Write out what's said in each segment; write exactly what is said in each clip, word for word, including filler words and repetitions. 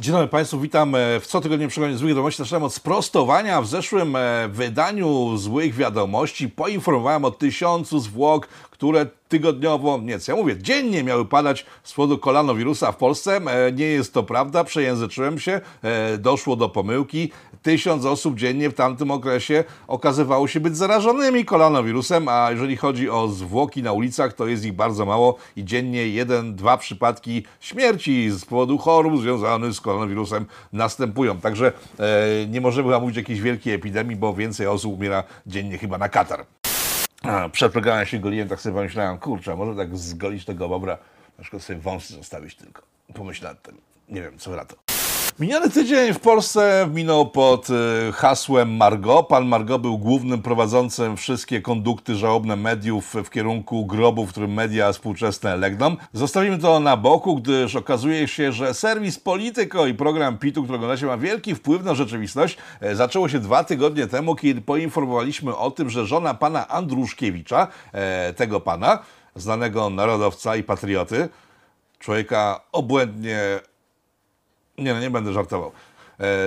Dzień dobry Państwu, witam w cotygodniu Przychodnie Złych Wiadomości. Zaczynam od sprostowania. W zeszłym wydaniu Złych Wiadomości poinformowałem o tysiącu zwłok, które tygodniowo, nie, co ja mówię, dziennie miały padać z powodu kolanowirusa w Polsce. Nie jest to prawda, przejęzyczyłem się, doszło do pomyłki. Tysiąc osób dziennie w tamtym okresie okazywało się być zarażonymi kolanowirusem, a jeżeli chodzi o zwłoki na ulicach, to jest ich bardzo mało i dziennie jeden, dwa przypadki śmierci z powodu chorób związanych z kolanowirusem następują. Także nie możemy chyba mówić o jakiejś wielkiej epidemii, bo więcej osób umiera dziennie chyba na katar. A, przed programem się goliłem, tak sobie pomyślałem, kurczę, może tak zgolić tego bobra, na przykład sobie wąsy zostawić tylko. Pomyślałem, nie wiem, co na to. Miniony tydzień w Polsce minął pod hasłem Margo. Pan Margo był głównym prowadzącym wszystkie kondukty żałobne mediów w kierunku grobu, w którym media współczesne legną. Zostawimy to na boku, gdyż okazuje się, że serwis Polityko i program pitu, którego oglądacie, ma wielki wpływ na rzeczywistość. Zaczęło się dwa tygodnie temu, kiedy poinformowaliśmy o tym, że żona pana Andruszkiewicza, tego pana, znanego narodowca i patrioty, człowieka obłędnie... Nie, no nie będę żartował.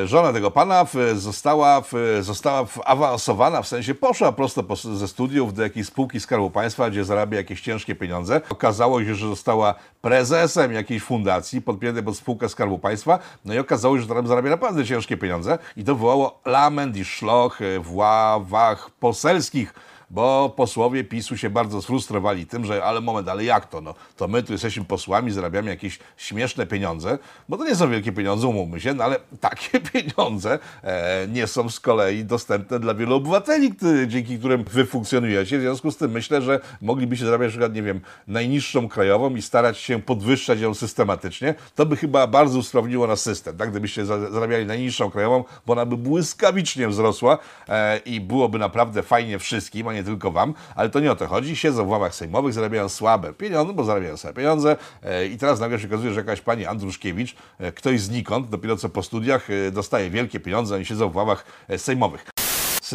Żona tego pana została, została awansowana, w sensie poszła prosto ze studiów do jakiejś spółki Skarbu Państwa, gdzie zarabia jakieś ciężkie pieniądze. Okazało się, że została prezesem jakiejś fundacji podpiętej pod spółkę Skarbu Państwa. No i okazało się, że tam zarabia naprawdę ciężkie pieniądze i to wywołało lament i szloch w ławach poselskich, bo posłowie PiSu się bardzo sfrustrowali tym, że ale moment, ale jak to? No, to my tu jesteśmy posłami, zarabiamy jakieś śmieszne pieniądze, bo to nie są wielkie pieniądze, umówmy się, no ale takie pieniądze e, nie są z kolei dostępne dla wielu obywateli, dzięki którym wy funkcjonujecie. W związku z tym myślę, że moglibyście zarabiać na przykład, nie wiem, najniższą krajową i starać się podwyższać ją systematycznie. To by chyba bardzo usprawniło nasz system, tak? Gdybyście zarabiali najniższą krajową, bo ona by błyskawicznie wzrosła e, i byłoby naprawdę fajnie wszystkim, a nie tylko wam, ale to nie o to chodzi. Siedzą w ławach sejmowych, zarabiają słabe pieniądze, bo zarabiają słabe pieniądze e, i teraz nagle się okazuje, że jakaś pani Andruszkiewicz, e, ktoś znikąd, dopiero co po studiach, e, dostaje wielkie pieniądze, oni siedzą w ławach e, sejmowych.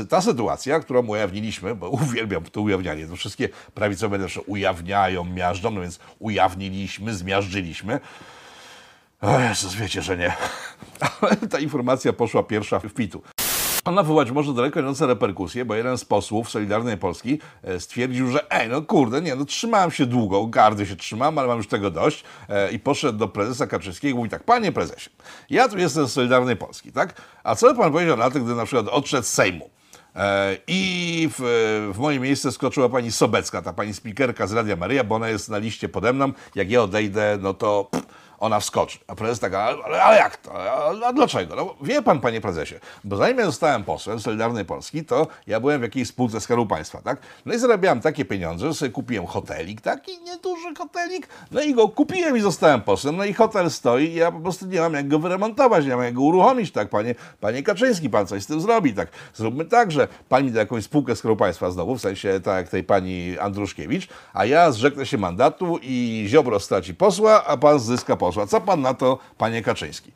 Ta sytuacja, którą ujawniliśmy, bo uwielbiam to ujawnianie, to wszystkie prawicowe też ujawniają, miażdżą, no więc ujawniliśmy, zmiażdżyliśmy. O Jezus, wiecie, że nie. Ale ta informacja poszła pierwsza w pitu. Ona wywołać może daleko idące reperkusje, bo jeden z posłów Solidarnej Polski stwierdził, że ej, no kurde, nie, no trzymałem się długo, gardy się trzymam, ale mam już tego dość i poszedł do prezesa Kaczyńskiego i mówi tak, panie prezesie, ja tu jestem z Solidarnej Polski, tak? A co by pan powiedział na to, gdy na przykład odszedł z Sejmu i w, w moje miejsce skoczyła pani Sobecka, ta pani spikerka z Radia Maryja, bo ona jest na liście pode mną, jak ja odejdę, no to... Pff, ona wskoczy. A prezes tak, ale, ale, ale jak to? A, a dlaczego? No wie pan, panie prezesie, bo zanim ja zostałem posłem Solidarnej Polski, to ja byłem w jakiejś spółce Skarbu Państwa, tak? No i zarabiałem takie pieniądze, że sobie kupiłem hotelik, taki nieduży hotelik, no i go kupiłem i zostałem posłem, no i hotel stoi i ja po prostu nie mam jak go wyremontować, nie mam jak go uruchomić, tak? Panie, panie Kaczyński, pan coś z tym zrobi, tak? Zróbmy tak, że pani da jakąś spółkę Skarbu Państwa znowu, w sensie tak jak tej pani Andruszkiewicz, a ja zrzeknę się mandatu i Ziobro straci posła, a pan zyska posła. Co pan na to, panie Kaczyński?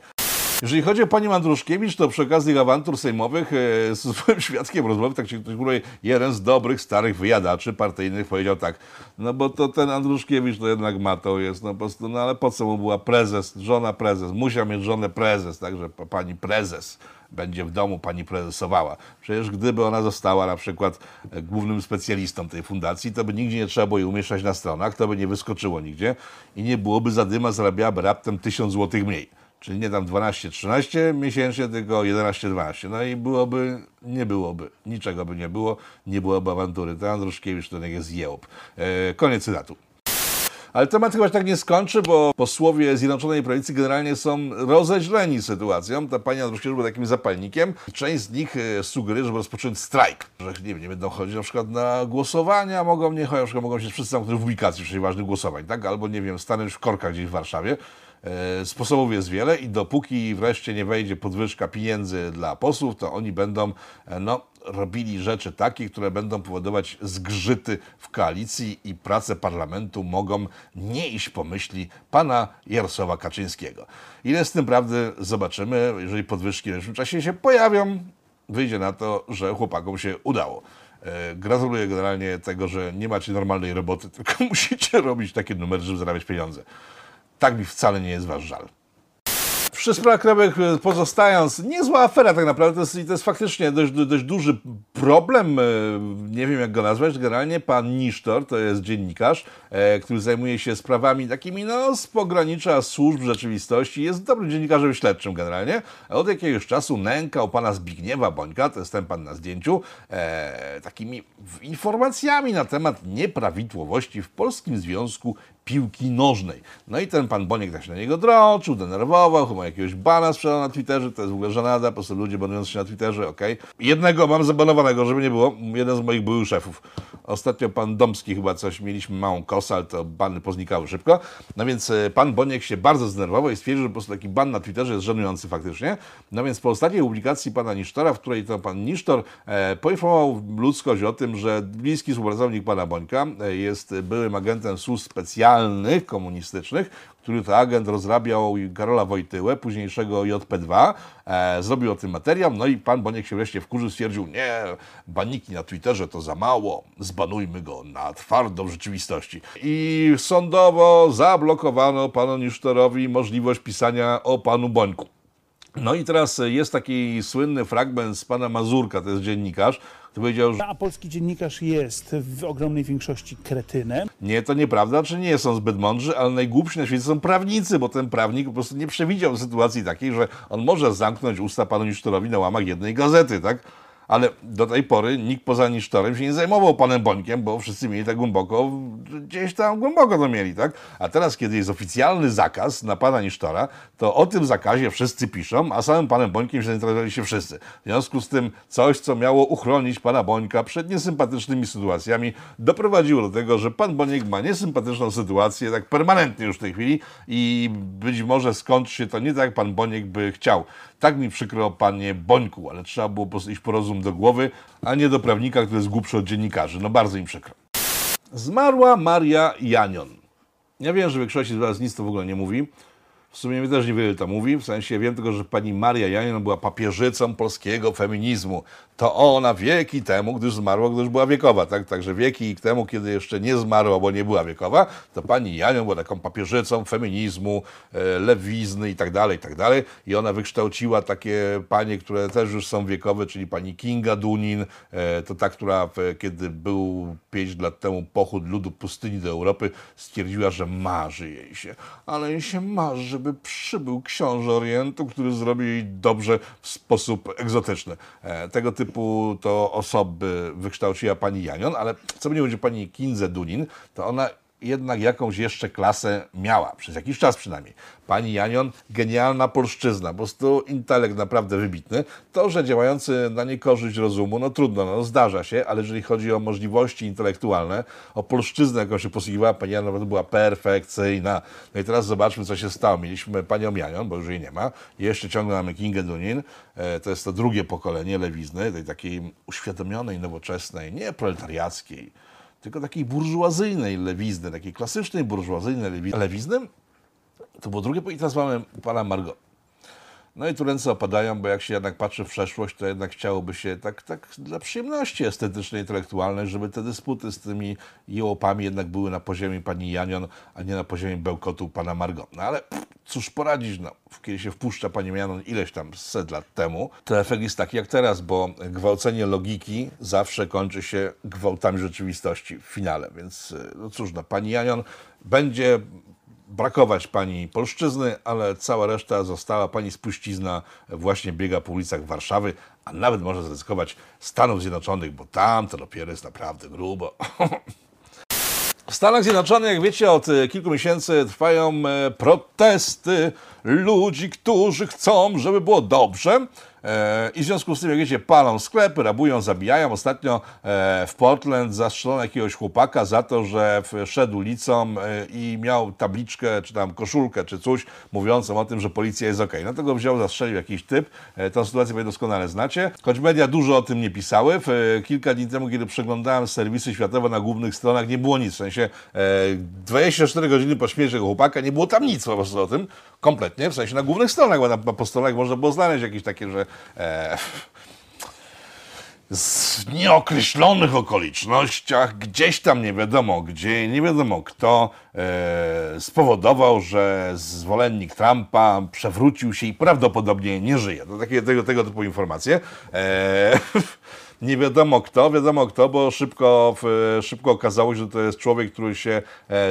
Jeżeli chodzi o panią Andruszkiewicz, to przy okazji awantur sejmowych z swoim świadkiem rozmowy, tak się ktoś, jeden z dobrych, starych wyjadaczy partyjnych powiedział tak, no bo to ten Andruszkiewicz to jednak matą jest, no po prostu, no ale po co mu była prezes, żona prezes, musiał mieć żonę prezes, także pani prezes będzie w domu pani prezesowała. Przecież gdyby ona została na przykład głównym specjalistą tej fundacji, to by nigdzie nie trzeba było jej umieszczać na stronach, to by nie wyskoczyło nigdzie i nie byłoby zadyma, zarabiałaby raptem tysiąc złotych mniej. Czyli nie tam dwanaście trzynaście miesięcznie, tylko jedenaście dwanaście. No i byłoby, nie byłoby, niczego by nie było, nie byłoby awantury. To Andruszkiewicz to jest jełop. Eee, koniec cytatu. Ale temat chyba się tak nie skończy, bo posłowie Zjednoczonej Prawicy generalnie są rozeźleni sytuacją. Ta pani Andruszkiewicz była takim zapalnikiem. Część z nich sugeruje, żeby rozpocząć strajk. Że nie, nie będą chodzić na przykład na głosowania, mogą nie chodzić, mogą się wszyscy zamknąć w ubikacji, czyli ważnych głosowań, tak? Albo nie wiem, stanąć w korkach gdzieś w Warszawie. Sposobów jest wiele i dopóki wreszcie nie wejdzie podwyżka pieniędzy dla posłów, to oni będą no, robili rzeczy takie, które będą powodować zgrzyty w koalicji i prace parlamentu mogą nie iść po myśli pana Jarosława Kaczyńskiego. Ile z tym prawdy zobaczymy, jeżeli podwyżki w najbliższym czasie się pojawią, wyjdzie na to, że chłopakom się udało. Gratuluję generalnie tego, że nie macie normalnej roboty, tylko musicie robić takie numery, żeby zarabiać pieniądze. Tak mi wcale nie jest wasz żal. W przy sprawach krewnych pozostając, niezła afera tak naprawdę, to jest, to jest faktycznie dość, dość duży problem, nie wiem jak go nazwać, generalnie pan Nisztor, to jest dziennikarz, e, który zajmuje się sprawami takimi no z pogranicza służb rzeczywistości, jest dobrym dziennikarzem śledczym generalnie, a od jakiegoś czasu nękał pana Zbigniewa Bońka, to jest ten pan na zdjęciu, e, takimi informacjami na temat nieprawidłowości w Polskim Związku Piłki Nożnej. No i ten pan Boniek tak się na niego drączył, denerwował, chyba jakiegoś bana sprzedał na Twitterze, to jest w ogóle żenada, po prostu ludzie banujący się na Twitterze, okej. Okay. Jednego mam zabanowanego, żeby nie było, jeden z moich byłych szefów. Ostatnio pan Domski chyba coś, mieliśmy małą kosę, ale to bany poznikały szybko. No więc pan Boniek się bardzo zdenerwował i stwierdził, że po prostu taki ban na Twitterze jest żenujący faktycznie. No więc po ostatniej publikacji pana Nisztora, w której to pan Nisztor e, poinformował ludzkość o tym, że bliski współpracownik pana Bońka jest byłym agentem służb specjalnych, komunistycznych, który to agent rozrabiał Karola Wojtyłę, późniejszego J P dwa, e, zrobił o tym materiał, no i pan Boniek się wreszcie wkurzył, stwierdził, nie, baniki na Twitterze to za mało, zbanujmy go na twardo w rzeczywistości. I sądowo zablokowano panu Nisztorowi możliwość pisania o panu Bońku. No i teraz jest taki słynny fragment z pana Mazurka, to jest dziennikarz, który powiedział, że... A polski dziennikarz jest w ogromnej większości kretynem. Nie, to nieprawda, czy nie są zbyt mądrzy, ale najgłupsi na świecie są prawnicy, bo ten prawnik po prostu nie przewidział sytuacji takiej, że on może zamknąć usta panu Nisztorowi na łamach jednej gazety, tak? Ale do tej pory nikt poza Nisztorem się nie zajmował panem Bońkiem, bo wszyscy mieli tak głęboko, gdzieś tam głęboko to mieli, tak? A teraz, kiedy jest oficjalny zakaz na pana Nisztora, to o tym zakazie wszyscy piszą, a samym panem Bońkiem się zainteresowali się wszyscy. W związku z tym coś, co miało uchronić pana Bońka przed niesympatycznymi sytuacjami, doprowadziło do tego, że pan Boniek ma niesympatyczną sytuację tak permanentnie już w tej chwili i być może skończy się to nie tak, jak pan Boniek by chciał. Tak mi przykro, panie Bońku, ale trzeba było po prostu iść po rozum do głowy, a nie do prawnika, który jest głupszy od dziennikarzy. No bardzo im przykro. Zmarła Maria Janion. Ja wiem, że większość z was nic to w ogóle nie mówi. W sumie mi też niewiele to mówi. W sensie wiem tylko, że pani Maria Janion była papieżycą polskiego feminizmu. To ona wieki temu, gdyż zmarła, gdyż była wiekowa. Tak? Także wieki temu, kiedy jeszcze nie zmarła, bo nie była wiekowa, to pani Janion była taką papieżycą feminizmu, lewizny i tak dalej, i tak dalej. I ona wykształciła takie panie, które też już są wiekowe, czyli pani Kinga Dunin. To ta, która kiedy był pięć lat temu pochód ludu pustyni do Europy, stwierdziła, że marzy jej się. Ale jej się marzy, żeby przybył książę Orientu, który zrobi jej dobrze w sposób egzotyczny. E, tego typu to osoby wykształciła pani Janion, ale co mnie chodzi o pani Kindze Dunin, to ona jednak jakąś jeszcze klasę miała, przez jakiś czas przynajmniej. Pani Janion, genialna polszczyzna, po prostu intelekt naprawdę wybitny. To, że działający na niekorzyść rozumu, no trudno, no zdarza się, ale jeżeli chodzi o możliwości intelektualne, o polszczyznę, jaką się posługiwała, pani Janion naprawdę była perfekcyjna. No i teraz zobaczmy, co się stało. Mieliśmy panią Janion, bo już jej nie ma, jeszcze ciągle mamy Kingę Dunin, e, to jest to drugie pokolenie lewizny, tej takiej uświadomionej, nowoczesnej, nie proletariackiej, tylko takiej burżuazyjnej lewizny, takiej klasycznej burżuazyjnej lewizny. To było drugie, i teraz mamy pana Margo. No i tu ręce opadają, bo jak się jednak patrzy w przeszłość, to jednak chciałoby się tak, tak dla przyjemności estetycznej, intelektualnej, żeby te dysputy z tymi jełopami jednak były na poziomie pani Janion, a nie na poziomie bełkotu pana Margo. No ale pff, cóż poradzić, no, kiedy się wpuszcza panią Janion ileś tam set lat temu, to efekt jest taki jak teraz, bo gwałcenie logiki zawsze kończy się gwałtami rzeczywistości w finale. Więc no cóż, no, pani Janion będzie... brakować pani polszczyzny, ale cała reszta została. Pani spuścizna właśnie biega po ulicach Warszawy, a nawet może zaryzykować Stanów Zjednoczonych, bo tam to dopiero jest naprawdę grubo. W Stanach Zjednoczonych, jak wiecie, od kilku miesięcy trwają protesty ludzi, którzy chcą, żeby było dobrze. I w związku z tym, jak wiecie, palą sklepy, rabują, zabijają. Ostatnio w Portland zastrzelono jakiegoś chłopaka za to, że szedł ulicą i miał tabliczkę, czy tam koszulkę, czy coś mówiącą o tym, że policja jest okej. Dlatego wziął, zastrzelił jakiś typ. Tą sytuację wy doskonale znacie. Choć media dużo o tym nie pisały. Kilka dni temu, kiedy przeglądałem serwisy światowe na głównych stronach, nie było nic. W sensie dwadzieścia cztery godziny po śmierci tego chłopaka nie było tam nic po prostu o tym. Kompletnie. W sensie na głównych stronach, bo na stronach można było znaleźć jakieś takie, że... Eee, z nieokreślonych okolicznościach, gdzieś tam nie wiadomo gdzie, nie wiadomo kto, e, spowodował, że zwolennik Trumpa przewrócił się i prawdopodobnie nie żyje. To takie tego, tego typu informacje. E, nie wiadomo kto, wiadomo kto, bo szybko, szybko okazało się, że to jest człowiek, który się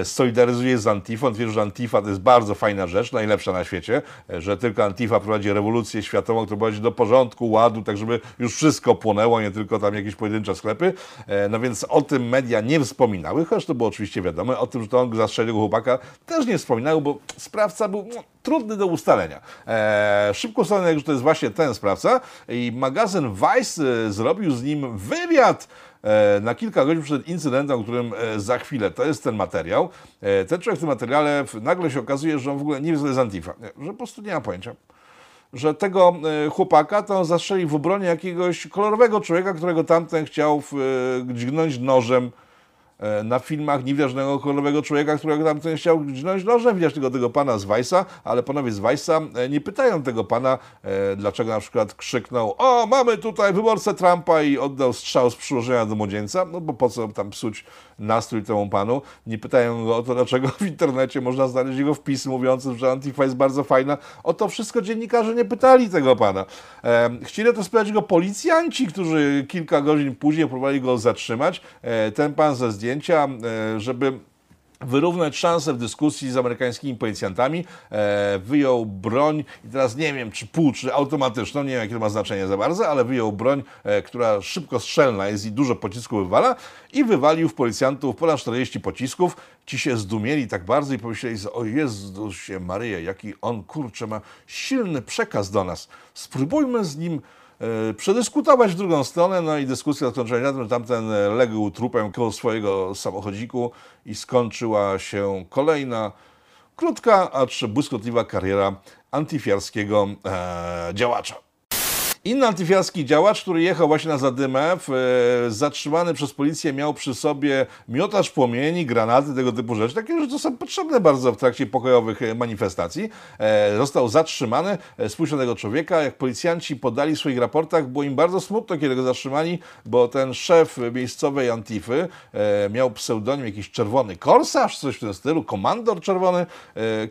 solidaryzuje z Antifą. Twierdził, że Antifa to jest bardzo fajna rzecz, najlepsza na świecie, że tylko Antifa prowadzi rewolucję światową, która prowadzi do porządku, ładu, tak żeby już wszystko płonęło, nie tylko tam jakieś pojedyncze sklepy. No więc o tym media nie wspominały, choć to było oczywiście wiadome. O tym, że to on zastrzelił chłopaka, też nie wspominały, bo sprawca był no, trudny do ustalenia. Eee, szybko ustalono, że to jest właśnie ten sprawca i magazyn Vice zrobił z nim wywiad na kilka godzin przed incydentem, o którym za chwilę. To jest ten materiał. Ten człowiek w tym materiale nagle się okazuje, że on w ogóle nie wie, co to jest Antifa. Że po prostu nie ma pojęcia. Że tego chłopaka to on zastrzelił w obronie jakiegoś kolorowego człowieka, którego tamten chciał dźgnąć nożem. Na filmach nie widać żadnego kolorowego człowieka, którego tamten chciał dźgnąć nożem. Widać tylko tego pana z Vice'a, ale panowie z Vice'a nie pytają tego pana, dlaczego na przykład krzyknął: o, mamy tutaj wyborcę Trumpa i oddał strzał z przyłożenia do młodzieńca. No bo po co tam psuć nastrój temu panu? Nie pytają go o to, dlaczego w internecie można znaleźć jego wpis mówiący, że Antifa jest bardzo fajna. O to wszystko dziennikarze nie pytali tego pana. E, chcieli to spytać go policjanci, którzy kilka godzin później próbowali go zatrzymać. E, ten pan ze zdjęcia, żeby wyrównać szanse w dyskusji z amerykańskimi policjantami, e, wyjął broń i teraz nie wiem, czy pół, czy automatyczną, nie wiem, jakie to ma znaczenie za bardzo, ale wyjął broń, e, która szybko strzelna jest i dużo pocisków wywala i wywalił w policjantów ponad czterdzieści pocisków. Ci się zdumieli tak bardzo i pomyśleli sobie: o Jezusie Maryja, jaki on, kurczę, ma silny przekaz do nas. Spróbujmy z nim przedyskutować w drugą stronę, no i dyskusja zakończyła na tym, że tamten legł trupem koło swojego samochodziku i skończyła się kolejna krótka, acz błyskotliwa kariera antyfiarskiego e, działacza. Inny antyfiarski działacz, który jechał właśnie na zadymę, zatrzymany przez policję, miał przy sobie miotacz płomieni, granaty, tego typu rzeczy. Takie rzeczy są potrzebne bardzo w trakcie pokojowych manifestacji. Został zatrzymany. Spójrz na tego człowieka. Jak policjanci podali w swoich raportach, było im bardzo smutno, kiedy go zatrzymali, bo ten szef miejscowej Antify miał pseudonim jakiś Czerwony Korsarz, coś w tym stylu, Komandor Czerwony.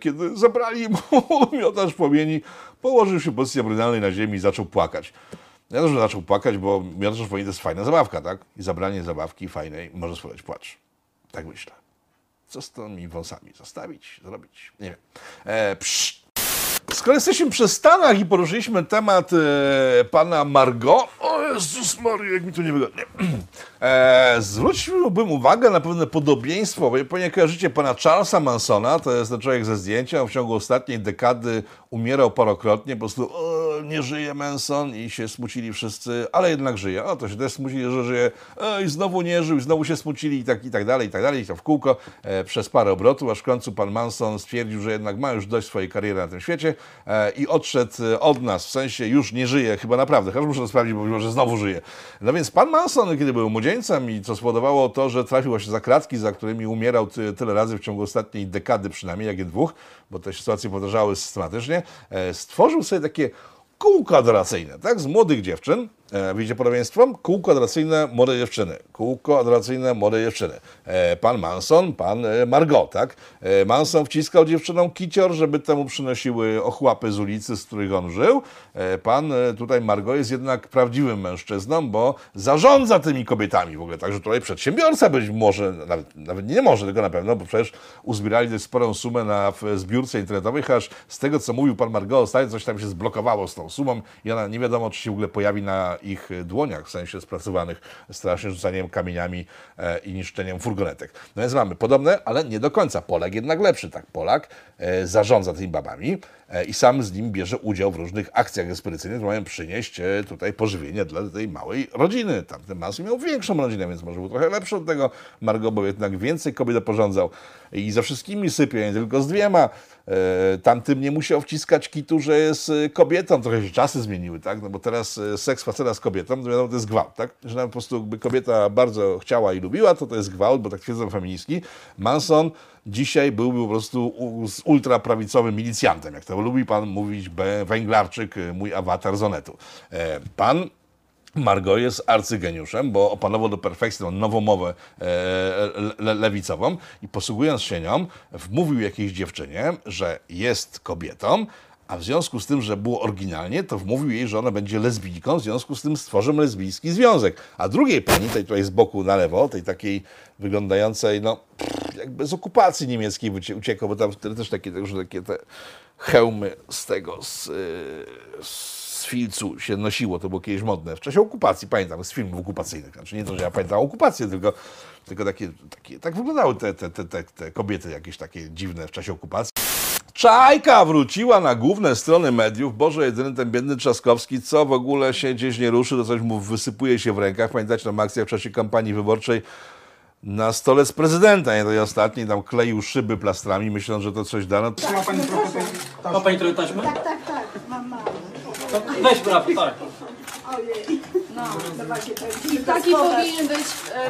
Kiedy zabrali mu miotacz płomieni, położył się w pozycji abdominalnej na ziemi i zaczął płakać. Ja też zaczął płakać, bo miotacz płomieni to jest fajna zabawka, tak? I zabranie zabawki fajnej może spowodować płacz. Tak myślę. Co z tymi wąsami? Zostawić? Zrobić? Nie wiem. E, Skoro jesteśmy przy Stanach i poruszyliśmy temat e, pana Margo, o Jezus Maria, jak mi to niewygodnie. E, zwróciłbym uwagę na pewne podobieństwo, bo pewnie kojarzycie pana Charlesa Mansona, to jest ten człowiek ze zdjęcia, on w ciągu ostatniej dekady umierał parokrotnie, po prostu e, nie żyje Manson i się smucili wszyscy, ale jednak żyje. O, to się też smucili, że żyje e, i znowu nie żył, i znowu się smucili i tak, i tak dalej, i tak dalej, i to w kółko e, przez parę obrotów, aż w końcu pan Manson stwierdził, że jednak ma już dość swojej kariery na tym świecie e, i odszedł od nas, w sensie już nie żyje chyba naprawdę, chociaż muszę to sprawdzić, bo może znowu żyje. No więc pan Manson, kiedy był młodzieńcem i co spowodowało to, że trafił właśnie za kratki, za którymi umierał ty, tyle razy w ciągu ostatniej dekady przynajmniej, jak i dwóch, bo te sytuacje powtarzały systematycznie, stworzył sobie takie kółko adoracyjne, tak? Z młodych dziewczyn. E, widzicie podobieństwo? Kółko adoracyjne, młode dziewczyny. Kółko adoracyjne, młode dziewczyny. E, pan Manson, pan Margot, tak? E, Manson wciskał dziewczynom kicior, żeby temu przynosiły ochłapy z ulicy, z których on żył. E, pan e, tutaj Margot jest jednak prawdziwym mężczyzną, bo zarządza tymi kobietami w ogóle. Także tutaj przedsiębiorca być może, nawet, nawet nie może, tylko na pewno, bo przecież uzbierali dość sporą sumę na w zbiórce internetowej, aż z tego, co mówił pan Margot, ostatnio coś tam się zblokowało z tą sumą i ona nie wiadomo, czy się w ogóle pojawi na ich dłoniach, w sensie spracowanych strasznie rzucaniem kamieniami e, i niszczeniem furgonetek. No więc mamy podobne, ale nie do końca. Polak jednak lepszy, tak? Polak e, zarządza tymi babami e, i sam z nim bierze udział w różnych akcjach ekspedycyjnych, które mają przynieść e, tutaj pożywienie dla tej małej rodziny. Tamten Manson miał większą rodzinę, więc może był trochę lepszy od tego Margo, bo jednak więcej kobiet oporządzał i za wszystkimi sypie, nie tylko z dwiema. E, tamtym nie musiał wciskać kitu, że jest kobietą. Trochę się czasy zmieniły, tak? No bo teraz seks faceta z kobietą, to jest gwałt, tak? Że nam po prostu jakby kobieta bardzo chciała i lubiła, to to jest gwałt, bo tak twierdzą feministki. Manson dzisiaj byłby po prostu ultraprawicowym milicjantem, jak to lubi pan mówić węglarczyk, mój awatar z Onetu. Pan Margo jest arcygeniuszem, bo opanował do perfekcji tą nową mowę le lewicową i posługując się nią, wmówił jakiejś dziewczynie, że jest kobietą, a w związku z tym, że było oryginalnie, to wmówił jej, że ona będzie lesbijką, w związku z tym stworzymy lesbijski związek. A drugiej pani, tej tutaj z boku na lewo, tej takiej wyglądającej, no, jakby z okupacji niemieckiej uciekał, bo tam wtedy też takie, takie te hełmy z tego, z, z z filcu się nosiło, to było kiedyś modne. W czasie okupacji, pamiętam, z filmów okupacyjnych. Znaczy nie to, że ja pamiętam okupację, tylko, tylko takie, takie, tak wyglądały te, te, te, te, te kobiety jakieś takie dziwne w czasie okupacji. Czajka wróciła na główne strony mediów. Boże, jedyny ten biedny Trzaskowski, co w ogóle się gdzieś nie ruszy, to coś mu wysypuje się w rękach. Pamiętacie, tam akcja w czasie kampanii wyborczej na stole z prezydenta, nie tej ostatniej, tam kleił szyby plastrami, myśląc, że to coś da. No... Tak, ma pani trochę tej taśmy? Ma pani trochę taśmy? Tak, tak, tak, mam małe. Weź brawo, tak. Ojej. No, zobaczcie, taki powinien być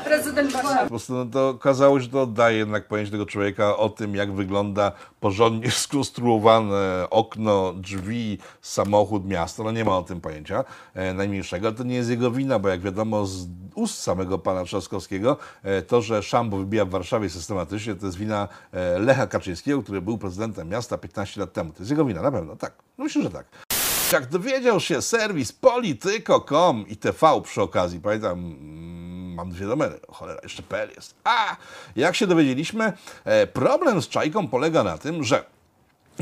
prezydent Warszawy. Po prostu no, to okazało się, że to oddaje jednak pojęcie tego człowieka o tym, jak wygląda porządnie skonstruowane okno, drzwi, samochód, miasto. No nie ma o tym pojęcia e, najmniejszego, ale to nie jest jego wina, bo jak wiadomo z ust samego pana Trzaskowskiego, e, to, że Szambo wybija w Warszawie systematycznie, to jest wina e, Lecha Kaczyńskiego, który był prezydentem miasta piętnaście lat temu. To jest jego wina, na pewno, tak. No myślę, że tak. Jak dowiedział się serwis polityko kropka com i T V przy okazji, pamiętam, mam dwie domeny, cholera, jeszcze P L jest. A jak się dowiedzieliśmy, problem z Czajką polega na tym, że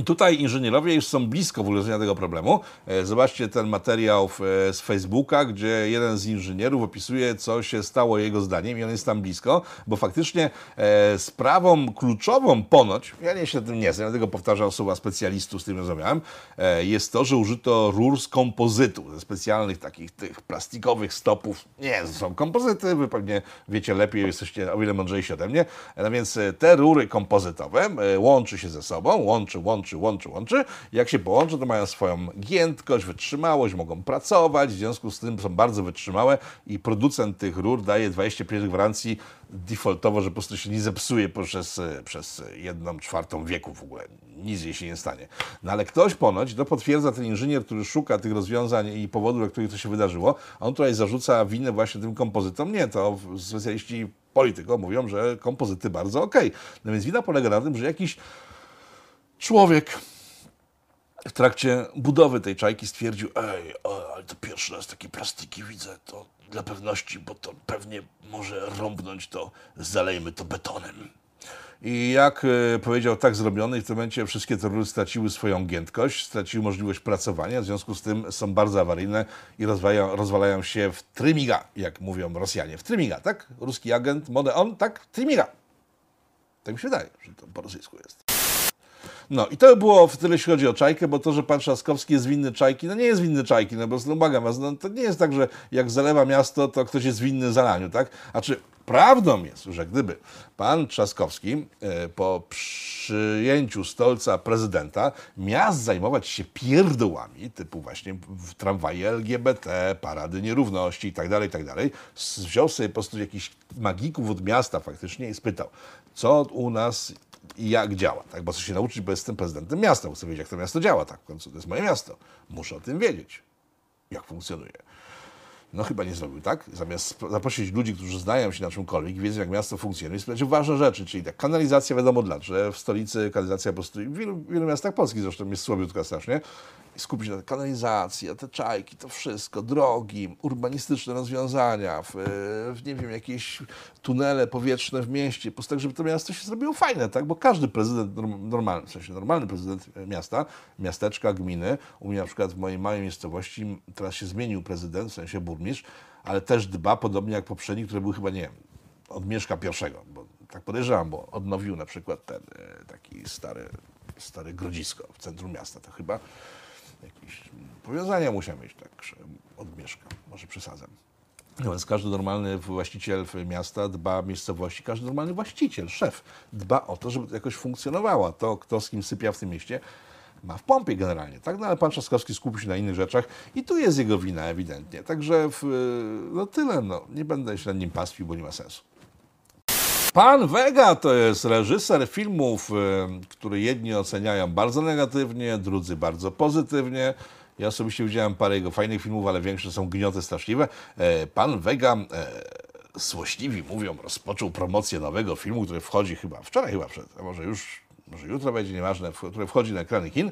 tutaj inżynierowie już są blisko wyrównania tego problemu. Zobaczcie ten materiał z Facebooka, gdzie jeden z inżynierów opisuje, co się stało jego zdaniem i on jest tam blisko, bo faktycznie sprawą kluczową ponoć, ja nie się tym nie znam, dlatego powtarzam słowa specjalistów, z tym rozmawiałem, jest to, że użyto rur z kompozytu, ze specjalnych takich tych plastikowych stopów. Nie, to są kompozyty, wy pewnie wiecie lepiej, jesteście o wiele mądrzejsi ode mnie. No więc te rury kompozytowe łączy się ze sobą, łączy, łączy, łączy, łączy, łączy. Jak się połączy, to mają swoją giętkość, wytrzymałość, mogą pracować, w związku z tym są bardzo wytrzymałe i producent tych rur daje dwadzieścia pięć gwarancji defaultowo, że po prostu się nie zepsuje przez, przez jedną czwartą wieku w ogóle. Nic jej się nie stanie. No ale ktoś ponoć, to potwierdza ten inżynier, który szuka tych rozwiązań i powodów, dla których to się wydarzyło, on tutaj zarzuca winę właśnie tym kompozytom. Nie, to specjaliści polityko mówią, że kompozyty bardzo okej. Okay. No więc wina polega na tym, że jakiś człowiek w trakcie budowy tej Czajki stwierdził, ej, ale to pierwszy raz takie plastiki widzę, to dla pewności, bo to pewnie może rąbnąć, to zalejmy to betonem. I jak powiedział, tak zrobiony, w tym momencie wszystkie te rury straciły swoją giętkość, straciły możliwość pracowania, w związku z tym są bardzo awaryjne i rozwalają, rozwalają się w trymiga, jak mówią Rosjanie. W trymiga, tak? Ruski agent, mode on, tak? Trymiga. Tak mi się wydaje, że to po rosyjsku jest. No i to było w tyle, jeśli chodzi o Czajkę, bo to, że pan Trzaskowski jest winny Czajki, no nie jest winny Czajki, no bo błagam was, no, to nie jest tak, że jak zalewa miasto, to ktoś jest winny zalaniu, tak? A czy prawdą jest, że gdyby pan Trzaskowski po przyjęciu stolca prezydenta miał zajmować się pierdołami, typu właśnie w tramwaje L G B T, parady nierówności itd., itd., wziął sobie po prostu jakichś magików od miasta faktycznie i spytał, co u nas... i jak działa, tak? Bo chcę się nauczyć, bo jestem prezydentem miasta, muszę wiedzieć, jak to miasto działa, tak? W końcu to jest moje miasto. Muszę o tym wiedzieć, jak funkcjonuje. No chyba nie zrobił, tak? Zamiast zaprosić ludzi, którzy znają się na czymkolwiek i wiedzą, jak miasto funkcjonuje, i sprawdzić ważne rzeczy, czyli tak, kanalizacja, wiadomo dla, że w stolicy kanalizacja po prostu, w wielu, wielu miastach Polski zresztą jest słabiutka strasznie, i skupić się na kanalizacji, te Czajki, to wszystko, drogi, urbanistyczne rozwiązania, w, w nie wiem, jakieś tunele powietrzne w mieście, po prostu tak, żeby to miasto się zrobiło fajne, tak? Bo każdy prezydent normalny, w sensie normalny prezydent miasta, miasteczka, gminy, u mnie na przykład w mojej małej miejscowości, teraz się zmienił prezydent, w sensie burmistrz, ale też dba, podobnie jak poprzedni, który był chyba, nie wiem, od Mieszka Pierwszego, bo tak podejrzewam, bo odnowił na przykład ten taki stary, stary grodzisko w centrum miasta, to chyba jakieś powiązania musiał mieć, tak, że od Mieszka, może przesadzam. No więc każdy normalny właściciel miasta dba o miejscowości, każdy normalny właściciel, szef dba o to, żeby to jakoś funkcjonowało. To, kto z kim sypia w tym mieście, ma w pompie generalnie, tak? No ale pan Trzaskowski skupił się na innych rzeczach i tu jest jego wina ewidentnie. Także w, no tyle, no. Nie będę się nad nim pastwił, bo nie ma sensu. Pan Vega to jest reżyser filmów, który jedni oceniają bardzo negatywnie, drudzy bardzo pozytywnie. Ja osobiście widziałem parę jego fajnych filmów, ale większe są gnioty straszliwe. E, pan Vega, e, złośliwi mówią, rozpoczął promocję nowego filmu, który wchodzi chyba wczoraj, chyba przed, a może już, może jutro będzie, nieważne, który wchodzi na ekrany kin.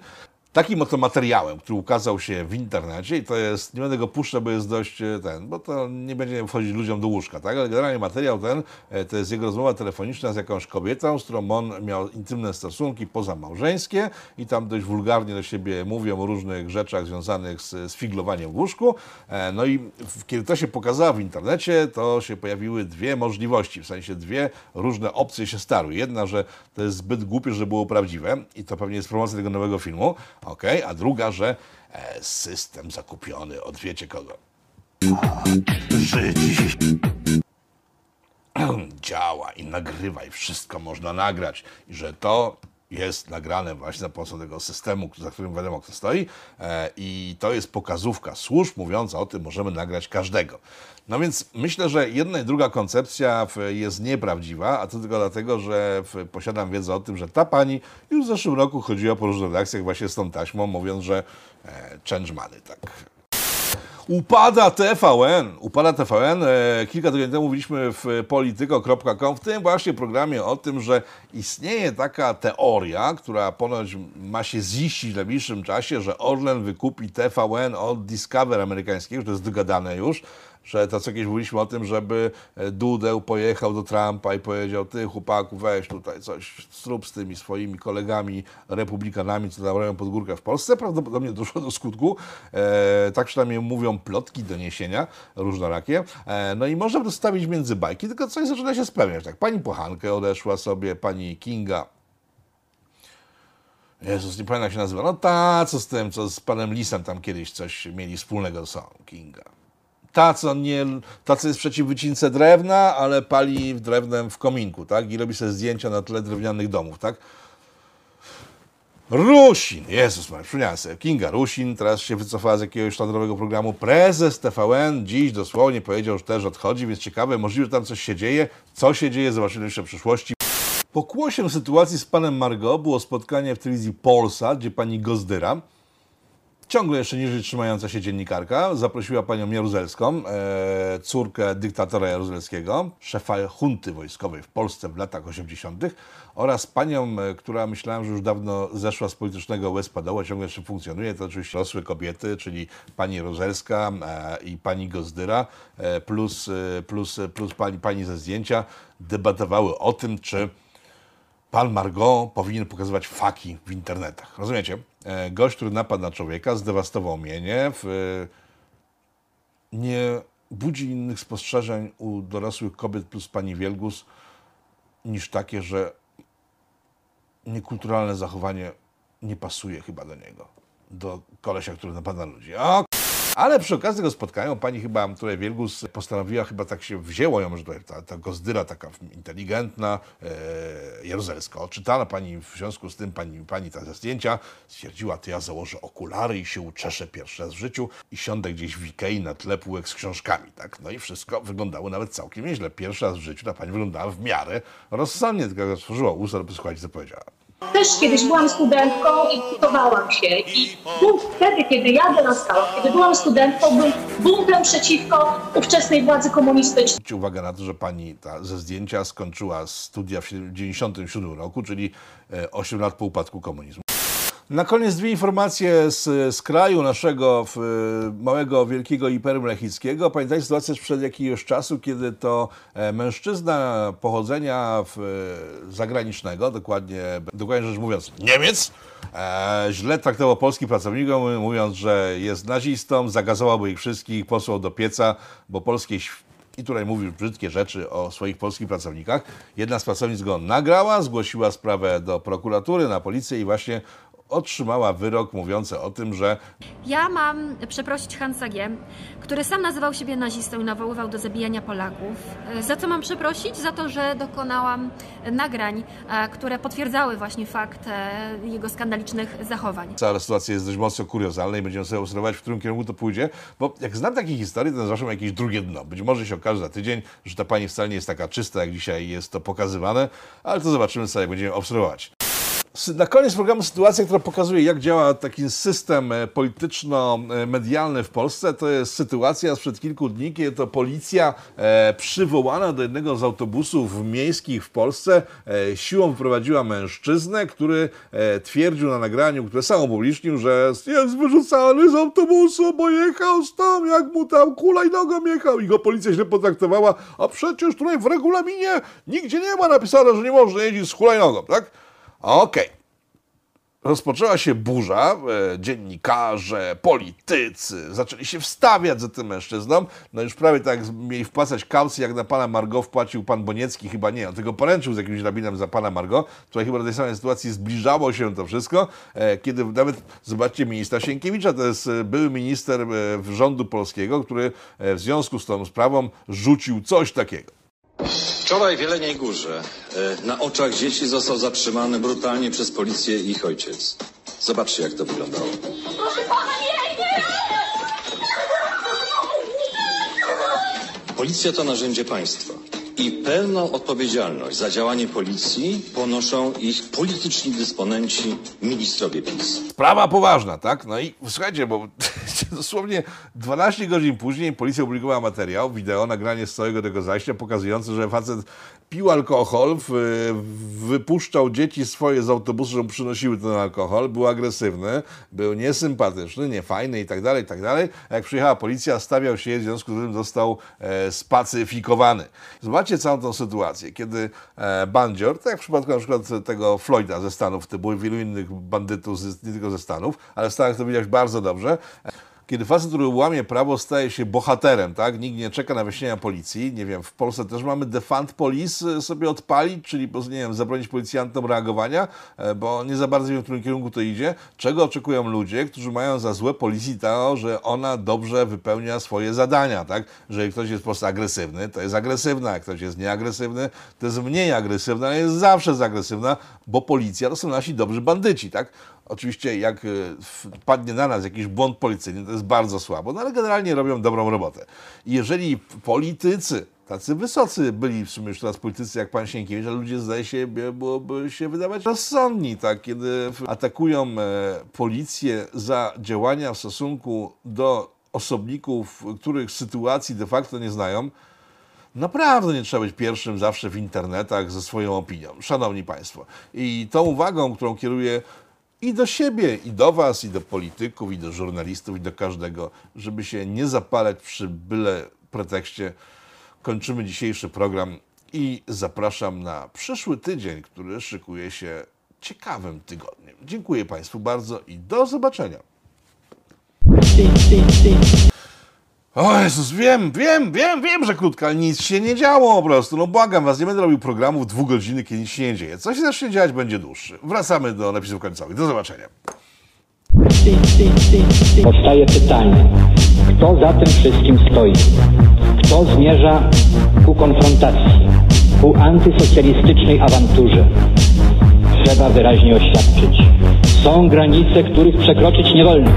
Takim oto materiałem, który ukazał się w internecie i to jest, nie będę go puszczał, bo jest dość ten, bo to nie będzie wchodzić ludziom do łóżka, tak? Ale generalnie materiał ten, to jest jego rozmowa telefoniczna z jakąś kobietą, z którą on miał intymne stosunki pozamałżeńskie i tam dość wulgarnie do siebie mówią o różnych rzeczach związanych z, z figlowaniem w łóżku. No i kiedy to się pokazało w internecie, to się pojawiły dwie możliwości, w sensie dwie różne opcje się starły. Jedna, że to jest zbyt głupie, że było prawdziwe i to pewnie jest promocja tego nowego filmu. Okay, a druga, że e, system zakupiony od wiecie kogo. Żydzi. Działa i nagrywa i wszystko można nagrać. I że to jest nagrane właśnie za pomocą tego systemu, za którym wiadomo kto stoi. E, I to jest pokazówka służb mówiąca o tym, możemy nagrać każdego. No więc myślę, że jedna i druga koncepcja jest nieprawdziwa, a to tylko dlatego, że posiadam wiedzę o tym, że ta pani już w zeszłym roku chodziła po różnych redakcjach właśnie z tą taśmą, mówiąc, że e, change money, tak. Upada T V N! Upada T V N. E, kilka tygodni temu mówiliśmy w polityko kropka com, w tym właśnie programie o tym, że istnieje taka teoria, która ponoć ma się ziścić w najbliższym czasie, że Orlen wykupi T V N od Discovery amerykańskiego, to jest dogadane już, że to co kiedyś mówiliśmy o tym, żeby Dudeł pojechał do Trumpa i powiedział: ty chłopaku, weź tutaj coś, strób z tymi swoimi kolegami republikanami, co tam robią pod górkę w Polsce. Prawdopodobnie doszło do skutku. E, tak przynajmniej mówią plotki, doniesienia różnorakie. E, no i można dostawić między bajki, tylko coś zaczyna się spełniać. Tak, pani Pochankę odeszła sobie, pani Kinga. Jezus, nie pamiętam jak się nazywa. No ta, co z tym, co z panem Lisem tam kiedyś coś mieli wspólnego z Kinga. Ta co, nie, ta, co jest przeciw wycince drewna, ale pali drewnem w kominku, tak? I robi sobie zdjęcia na tle drewnianych domów, tak? Rusin! Jezus Maria, przypomniałem sobie. Kinga Rusin teraz się wycofała z jakiegoś sztandarowego programu. Prezes T V N dziś dosłownie powiedział, że też odchodzi, więc ciekawe, możliwe, że tam coś się dzieje. Co się dzieje, zobaczymy jeszcze w przyszłości. Pokłosiem sytuacji z panem Margo było spotkanie w telewizji Polsat, gdzie pani Gozdyra, ciągle jeszcze niżej trzymająca się dziennikarka, zaprosiła panią Jaruzelską, e, córkę dyktatora Jaruzelskiego, szefa hunty wojskowej w Polsce w latach osiemdziesiątych oraz panią, która myślałem, że już dawno zeszła z politycznego łezpa doła, ciągle jeszcze funkcjonuje, to oczywiście rosłe kobiety, czyli pani Jaruzelska e, i pani Gozdyra e, plus, e, plus, e, plus pani, pani ze zdjęcia debatowały o tym, czy pan Margot powinien pokazywać faki w internetach. Rozumiecie? E, gość, który napadł na człowieka, zdewastował mienie, w, y, nie budzi innych spostrzeżeń u dorosłych kobiet plus pani Wielgus niż takie, że niekulturalne zachowanie nie pasuje chyba do niego, do kolesia, który napada na ludzi. O, ale przy okazji tego spotkania pani chyba, której Wielgus postanowiła, chyba tak się wzięło ją, że ta, ta Gozdyra taka inteligentna, e, jaruzelska, odczytana pani, w związku z tym pani, pani ta ze zdjęcia, stwierdziła: to ja założę okulary i się uczeszę pierwszy raz w życiu i siądę gdzieś w Ikei na tle półek z książkami, tak? No i wszystko wyglądało nawet całkiem nieźle. Pierwszy raz w życiu ta pani wyglądała w miarę rozsądnie, tylko otworzyła usta, żeby słuchać, co powiedziała. Też kiedyś byłam studentką i kitowałam się i bunt wtedy, kiedy ja dorastałam, kiedy byłam studentką, był buntem przeciwko ówczesnej władzy komunistycznej. Zwróćcie uwagę na to, że pani ta ze zdjęcia skończyła studia w dziewięćdziesiątym siódmym roku, czyli osiem lat po upadku komunizmu. Na koniec dwie informacje z, z kraju naszego w, małego, wielkiego imperium lechickiego. Pamiętajcie sytuację sprzed jakiegoś czasu, kiedy to mężczyzna pochodzenia w, zagranicznego, dokładnie, dokładnie rzecz mówiąc Niemiec, e, źle traktował polskich pracowników, mówiąc, że jest nazistą, zagazowałby ich wszystkich, posłał do pieca, bo polskie... I tutaj mówił brzydkie rzeczy o swoich polskich pracownikach. Jedna z pracownic go nagrała, zgłosiła sprawę do prokuratury, na policję i właśnie otrzymała wyrok mówiący o tym, że ja mam przeprosić Hansa G., który sam nazywał siebie nazistą i nawoływał do zabijania Polaków. Za co mam przeprosić? Za to, że dokonałam nagrań, które potwierdzały właśnie fakt jego skandalicznych zachowań. Cała sytuacja jest dość mocno kuriozalna i będziemy sobie obserwować, w którym kierunku to pójdzie, bo jak znam takie historie, to zresztą jakieś drugie dno. Być może się okaże za tydzień, że ta pani wcale nie jest taka czysta, jak dzisiaj jest to pokazywane, ale to zobaczymy sobie, jak będziemy obserwować. Na koniec programu sytuacja, która pokazuje, jak działa taki system polityczno-medialny w Polsce. To jest sytuacja sprzed kilku dni, kiedy to policja przywołana do jednego z autobusów miejskich w Polsce siłą wprowadziła mężczyznę, który twierdził na nagraniu, które sam upublicznił, że jest wyrzucany z autobusu, bo jechał tam, jak mu tam hulajnogą jechał i go policja źle potraktowała. A przecież tutaj w regulaminie nigdzie nie ma napisane, że nie można jeździć z hulajnogą, tak? Okej. Okay. Rozpoczęła się burza, e, dziennikarze, politycy zaczęli się wstawiać za tym mężczyzną. No już prawie tak mieli wpłacać kaucję, jak na pana Margo wpłacił pan Boniecki, chyba nie, on tylko poręczył z jakimś rabinem za pana Margo. Tutaj chyba do tej samej sytuacji zbliżało się to wszystko, e, kiedy nawet, zobaczcie, ministra Sienkiewicza, to jest były minister e, rządu polskiego, który e, w związku z tą sprawą rzucił coś takiego. Wczoraj w Jeleniej Górze na oczach dzieci został zatrzymany brutalnie przez policję ich ojciec. Zobaczcie, jak to wyglądało. Proszę pana, nie, nie! Policja to narzędzie państwa i pełną odpowiedzialność za działanie policji ponoszą ich polityczni dysponenci, ministrowie PiS. Sprawa poważna, tak? No i słuchajcie, bo dosłownie dwanaście godzin później policja opublikowała materiał, wideo, nagranie z całego tego zajścia pokazujące, że facet pił alkohol, wypuszczał dzieci swoje z autobusu, żeby przynosiły ten alkohol, był agresywny, był niesympatyczny, niefajny i tak dalej, i tak dalej. A jak przyjechała policja, stawiał się jej, w związku z którym został e, spacyfikowany. Zobaczcie całą tą sytuację, kiedy e, bandzior, tak jak w przypadku na przykład tego Floyda ze Stanów, to było wielu innych bandytów, z, nie tylko ze Stanów, ale w Stanach to widać bardzo dobrze. Kiedy facet, który łamie prawo, staje się bohaterem, tak? Nikt nie czeka na wyjaśnienia policji. Nie wiem, w Polsce też mamy defund police sobie odpalić, czyli nie wiem, zabronić policjantom reagowania, bo nie za bardzo wiem, w którym kierunku to idzie. Czego oczekują ludzie, którzy mają za złe policji to, że ona dobrze wypełnia swoje zadania, tak? Że jak ktoś jest po prostu agresywny, to jest agresywna. Jak ktoś jest nieagresywny, to jest mniej agresywna, ale jest zawsze jest agresywna, bo policja to są nasi dobrzy bandyci, tak? Oczywiście jak wpadnie na nas jakiś błąd policyjny, to jest bardzo słabo, no ale generalnie robią dobrą robotę. I jeżeli politycy, tacy wysocy byli w sumie już teraz politycy jak pan Sienkiewicz, ale ludzie zdaje się, byłoby się wydawać rozsądni, tak, kiedy atakują policję za działania w stosunku do osobników, których sytuacji de facto nie znają. Naprawdę nie trzeba być pierwszym zawsze w internetach ze swoją opinią, szanowni państwo. I tą uwagą, którą kieruje i do siebie, i do was, i do polityków, i do żurnalistów, i do każdego, żeby się nie zapalać przy byle pretekście. Kończymy dzisiejszy program i zapraszam na przyszły tydzień, który szykuje się ciekawym tygodniem. Dziękuję państwu bardzo i do zobaczenia. O Jezus, wiem, wiem, wiem, wiem, że krótko, ale nic się nie działo po prostu. No błagam was, nie będę robił programów dwóch godziny, kiedy nic się nie dzieje. Co się zacznie dziać, będzie dłuższy. Wracamy do napisów końcowych. Do zobaczenia. Powstaje pytanie, kto za tym wszystkim stoi? Kto zmierza ku konfrontacji, ku antysocjalistycznej awanturze? Trzeba wyraźnie oświadczyć. Są granice, których przekroczyć nie wolno.